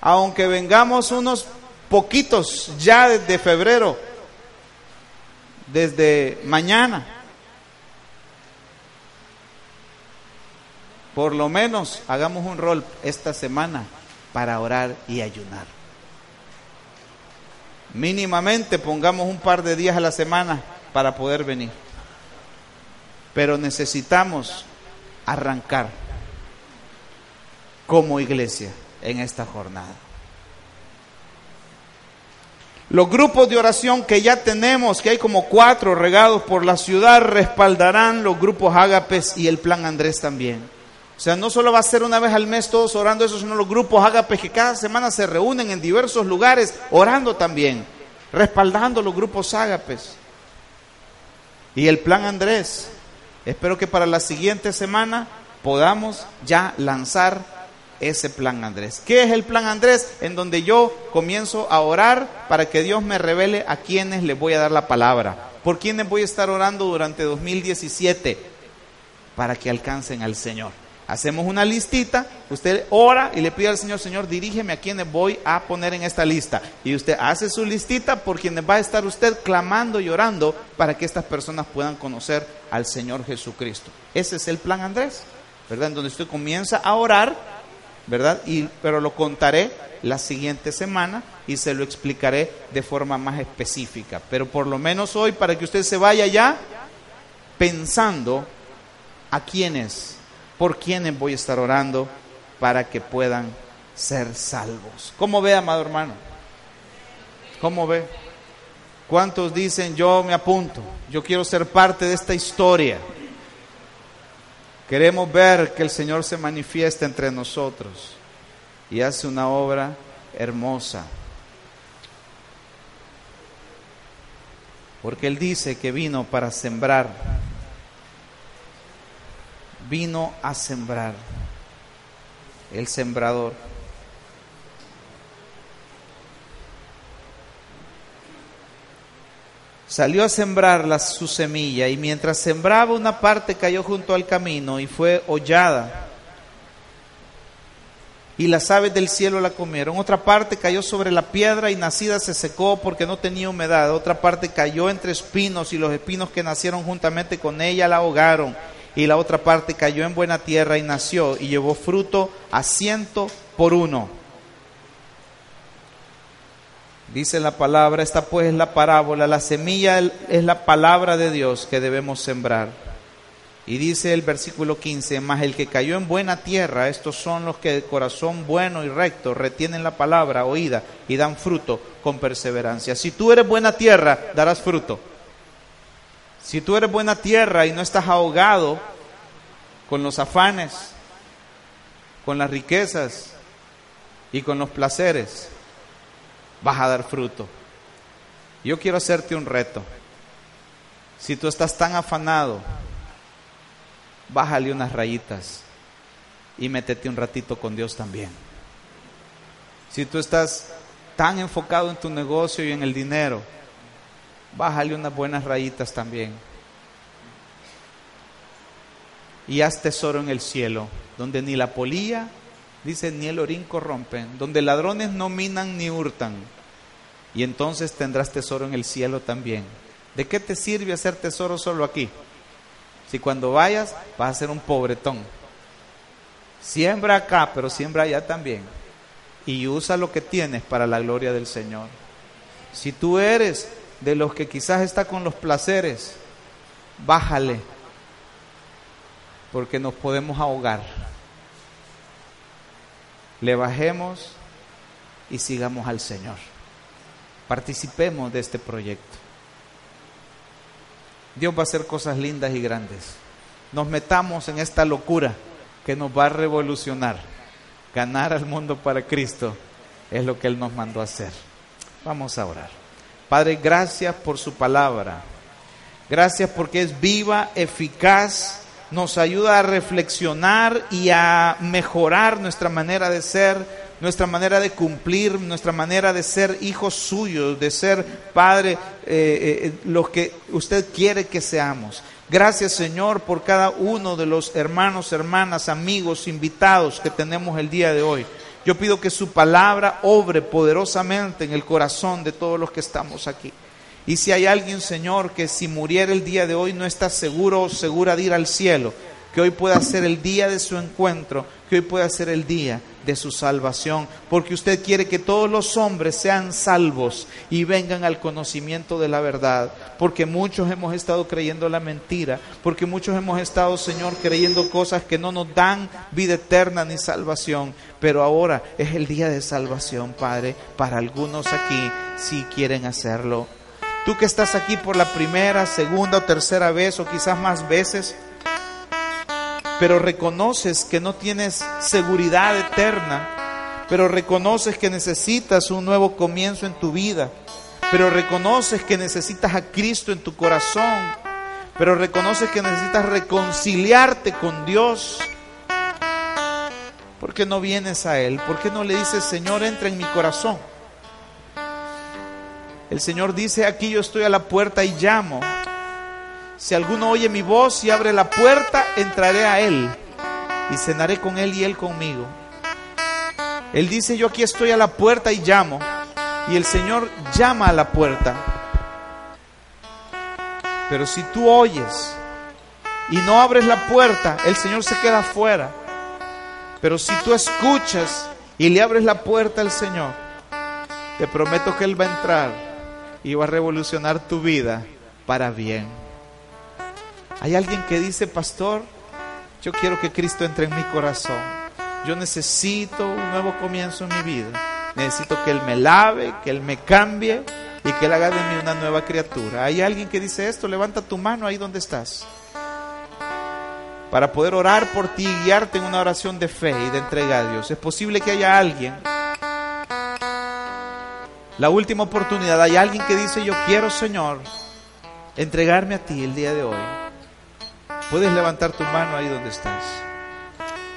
Aunque vengamos unos poquitos ya desde febrero, desde mañana, por lo menos hagamos un rol esta semana para orar y ayunar. Mínimamente pongamos un par de días a la semana para poder venir. Pero necesitamos arrancar como iglesia en esta jornada. Los grupos de oración que ya tenemos, que hay como cuatro regados por la ciudad, respaldarán los grupos ágapes y el plan Andrés también. O sea, no solo va a ser una vez al mes todos orando eso, sino los grupos ágapes que cada semana se reúnen en diversos lugares orando también, respaldando los grupos ágapes. Y el plan Andrés, espero que para la siguiente semana podamos ya lanzar ese plan Andrés. ¿Qué es el plan Andrés? En donde yo comienzo a orar para que Dios me revele a quienes les voy a dar la palabra. ¿Por quienes voy a estar orando durante dos mil diecisiete? Para que alcancen al Señor. Hacemos una listita, usted ora y le pide al Señor, Señor, dirígeme a quienes voy a poner en esta lista. Y usted hace su listita por quienes va a estar usted clamando y orando para que estas personas puedan conocer al Señor Jesucristo. Ese es el plan Andrés, ¿verdad? En donde usted comienza a orar, ¿verdad? Y, pero lo contaré la siguiente semana y se lo explicaré de forma más específica. Pero por lo menos hoy, para que usted se vaya ya pensando a quienes... por quienes voy a estar orando para que puedan ser salvos. ¿Cómo ve, amado hermano? ¿Cómo ve? ¿Cuántos dicen, yo me apunto, yo quiero ser parte de esta historia? Queremos ver que el Señor se manifiesta entre nosotros y hace una obra hermosa. Porque Él dice que vino para sembrar. Vino a sembrar el sembrador. Salió a sembrar la, su semilla, y mientras sembraba una parte cayó junto al camino y fue hollada, y las aves del cielo la comieron. Otra parte cayó sobre la piedra y nacida se secó porque no tenía humedad. Otra parte cayó entre espinos y los espinos que nacieron juntamente con ella la ahogaron. Y la otra parte cayó en buena tierra y nació y llevó fruto a ciento por uno. Dice la palabra, esta pues es la parábola, la semilla es la palabra de Dios que debemos sembrar. Y dice el versículo quince, mas el que cayó en buena tierra, estos son los que de corazón bueno y recto retienen la palabra oída y dan fruto con perseverancia. Si tú eres buena tierra, darás fruto. Si tú eres buena tierra y no estás ahogado con los afanes, con las riquezas y con los placeres, vas a dar fruto. Yo quiero hacerte un reto. Si tú estás tan afanado, bájale unas rayitas y métete un ratito con Dios también. Si tú estás tan enfocado en tu negocio y en el dinero, bájale unas buenas rayitas también. Y haz tesoro en el cielo, donde ni la polilla, dice, ni el orín corrompen, donde ladrones no minan ni hurtan. Y entonces tendrás tesoro en el cielo también. ¿De qué te sirve hacer tesoro solo aquí? Si cuando vayas, vas a ser un pobretón. Siembra acá, pero siembra allá también. Y usa lo que tienes para la gloria del Señor. Si tú eres de los que quizás está con los placeres, bájale, porque nos podemos ahogar. Le bajemos y sigamos al Señor. Participemos de este proyecto. Dios va a hacer cosas lindas y grandes. Nos metamos en esta locura que nos va a revolucionar. Ganar al mundo para Cristo es lo que Él nos mandó a hacer. Vamos a orar. Padre, gracias por su palabra. Gracias porque es viva, eficaz, nos ayuda a reflexionar y a mejorar nuestra manera de ser, nuestra manera de cumplir, nuestra manera de ser hijos suyos, de ser, Padre, eh, eh, lo que usted quiere que seamos. Gracias, Señor, por cada uno de los hermanos, hermanas, amigos, invitados que tenemos el día de hoy. Yo pido que su palabra obre poderosamente en el corazón de todos los que estamos aquí. Y si hay alguien, Señor, que si muriera el día de hoy no está seguro o segura de ir al cielo, que hoy pueda ser el día de su encuentro, que hoy pueda ser el día de su salvación, porque usted quiere que todos los hombres sean salvos y vengan al conocimiento de la verdad, porque muchos hemos estado creyendo la mentira, porque muchos hemos estado, Señor, creyendo cosas que no nos dan vida eterna ni salvación, pero ahora es el día de salvación, Padre, para algunos aquí, si quieren hacerlo. Tú que estás aquí por la primera, segunda o tercera vez, o quizás más veces, pero reconoces que no tienes seguridad eterna, pero reconoces que necesitas un nuevo comienzo en tu vida, pero reconoces que necesitas a Cristo en tu corazón, pero reconoces que necesitas reconciliarte con Dios. ¿Por qué no vienes a Él? ¿Por qué no le dices, Señor, entra en mi corazón? El Señor dice, aquí yo estoy a la puerta y llamo. Si alguno oye mi voz y abre la puerta, entraré a él y cenaré con él y él conmigo. Él dice, yo aquí estoy a la puerta y llamo. Y el Señor llama a la puerta. Pero si tú oyes y no abres la puerta, el Señor se queda afuera. Pero si tú escuchas y le abres la puerta al Señor, te prometo que Él va a entrar y va a revolucionar tu vida para bien. Hay alguien que dice, pastor, yo quiero que Cristo entre en mi corazón. Yo necesito un nuevo comienzo en mi vida. Necesito que Él me lave, que Él me cambie y que Él haga de mí una nueva criatura. Hay alguien que dice esto, levanta tu mano ahí donde estás. Para poder orar por ti y guiarte en una oración de fe y de entrega a Dios. Es posible que haya alguien. La última oportunidad, hay alguien que dice, yo quiero, Señor, entregarme a ti el día de hoy. Puedes levantar tu mano ahí donde estás.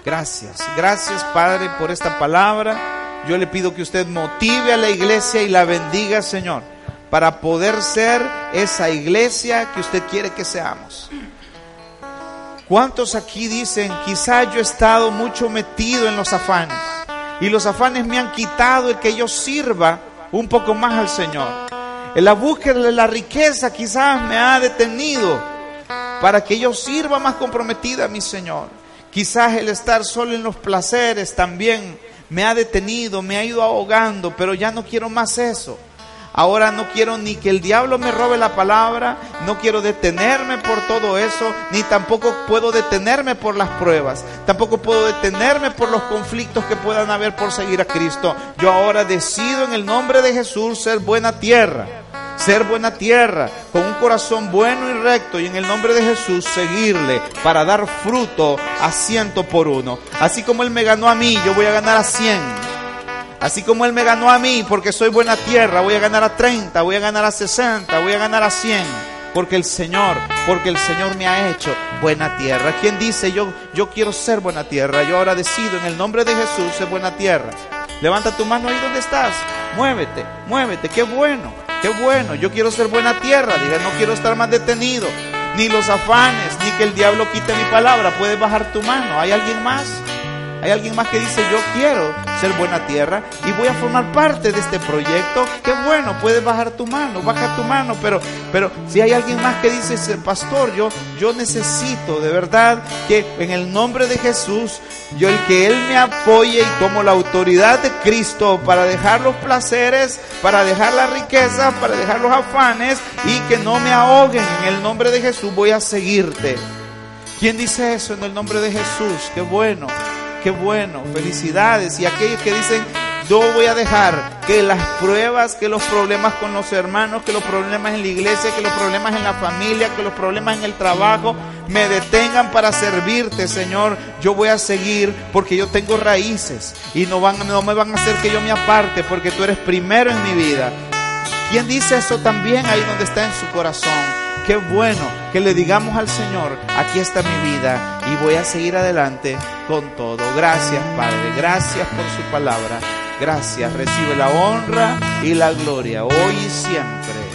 Gracias, gracias Padre por esta palabra. Yo le pido que usted motive a la iglesia y la bendiga, Señor, para poder ser esa iglesia que usted quiere que seamos. ¿Cuántos aquí dicen, quizás yo he estado mucho metido en los afanes y los afanes me han quitado el que yo sirva un poco más al Señor? En la búsqueda de la riqueza quizás me ha detenido para que yo sirva más comprometida a mi Señor. Quizás el estar solo en los placeres también me ha detenido, me ha ido ahogando, pero ya no quiero más eso. Ahora no quiero ni que el diablo me robe la palabra, no quiero detenerme por todo eso, ni tampoco puedo detenerme por las pruebas, tampoco puedo detenerme por los conflictos que puedan haber por seguir a Cristo. Yo ahora decido en el nombre de Jesús ser buena tierra. Ser buena tierra, con un corazón bueno y recto, y en el nombre de Jesús seguirle para dar fruto a ciento por uno. Así como Él me ganó a mí, yo voy a ganar a cien. Así como Él me ganó a mí, porque soy buena tierra, voy a ganar a treinta, voy a ganar a sesenta, voy a ganar a cien. Porque el Señor, porque el Señor me ha hecho buena tierra. ¿Quién dice yo, yo quiero ser buena tierra? Yo ahora decido en el nombre de Jesús ser buena tierra. Levanta tu mano ahí donde estás. Muévete, muévete, qué bueno. Qué bueno, yo quiero ser buena tierra. Dije, no quiero estar más detenido. Ni los afanes, ni que el diablo quite mi palabra. Puedes bajar tu mano. ¿Hay alguien más? Hay alguien más que dice, yo quiero ser buena tierra y voy a formar parte de este proyecto. Qué bueno, puedes bajar tu mano. Baja tu mano, pero, pero si hay alguien más que dice, pastor, yo, yo necesito de verdad que en el nombre de Jesús, yo el que Él me apoye y tomo la autoridad de Cristo para dejar los placeres, para dejar la riqueza, para dejar los afanes y que no me ahoguen. En el nombre de Jesús voy a seguirte. ¿Quién dice eso en el nombre de Jesús? Qué bueno. Qué bueno, felicidades. Y aquellos que dicen, yo voy a dejar que las pruebas, que los problemas con los hermanos, que los problemas en la iglesia, que los problemas en la familia, que los problemas en el trabajo, me detengan para servirte, Señor. Yo voy a seguir porque yo tengo raíces y no, van, no me van a hacer que yo me aparte porque tú eres primero en mi vida. ¿Quién dice eso también ahí donde está en su corazón? Qué bueno que le digamos al Señor, aquí está mi vida y voy a seguir adelante con todo. Gracias, Padre, gracias por su palabra. Gracias, recibe la honra y la gloria hoy y siempre.